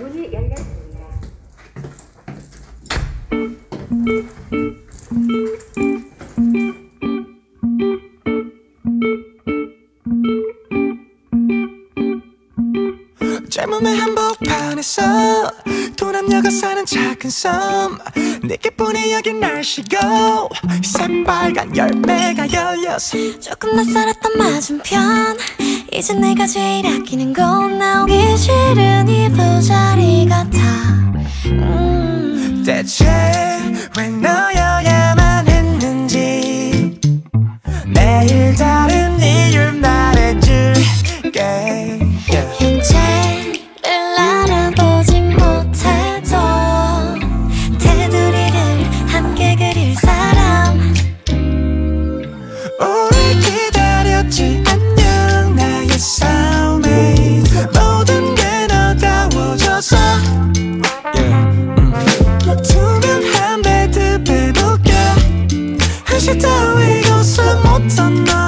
문이 열렸습니다. 젊음의 한복판에서 동남녀가 사는 작은 섬, 내게뿐이 여긴 날씨고 새빨간 열매가 열렸어. 조금 낯설었던 맞은편, 이제 내가 제일 아끼는 곳. 나오기 싫은 이 부자리 같아. 대체 왜 너여야만 했는지 매일 다른 이유를 말해줄게. 현재를 알아보지 못해도 테두리를 함께 그릴 사람. 오늘 기다렸지. 안녕 나의 soulmate. 모든 게 너다워져서 투명한 베드 빼볼게. 한시 더 이곳을 못한 너.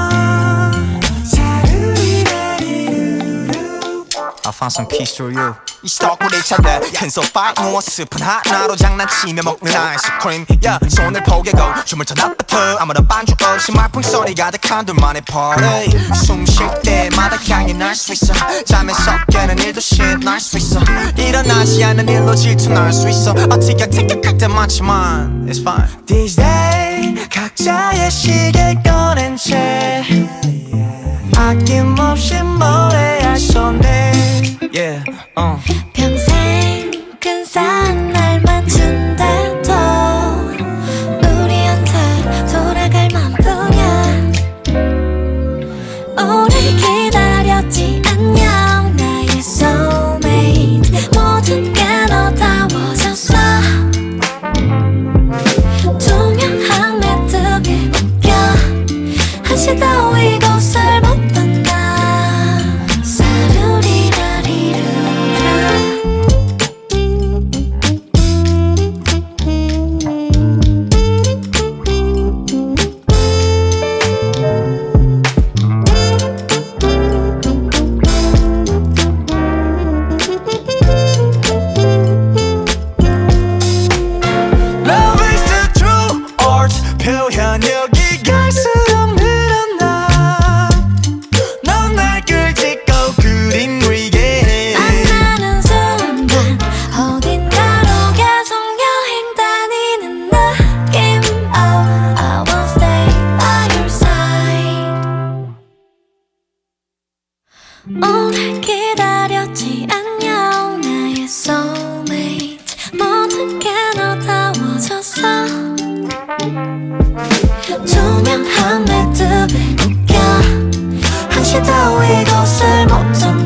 I found some peace through you. 이 스토커를 찾아 캔서 파이 누워 스푼 하나로 장난치며 먹는 아이스크림. 야 손을 포개고 춤을 춰 낮부터 아무런 반주 없이 말풍 소리 가득한 둘만의 파티. 숨 쉴 때마다 향이 날 수 있어. 잠에서 깨는 일도 shit 날 수 있어. 일어나지 않는 일로 질투 날 수 있어. 어떻게 생각할 때 많지만 it's fine. These days 각자의 시계 꺼낸 채 아낌없이 모래알 손에 평생 근사한 날만 준대도 우리한테 돌아갈 맘뿐이야. 오래 기다렸지. 안녕 나의 soulmate. 모든 게 너다워졌어. 투명한 매듭이 묶여 한시 더 이곳을 못. 오래 기다렸지. 안녕 나의 soulmate. 모든 게 너다워졌어. 투명한 매듭에 묶여 한시 더 이곳을 못 떠나.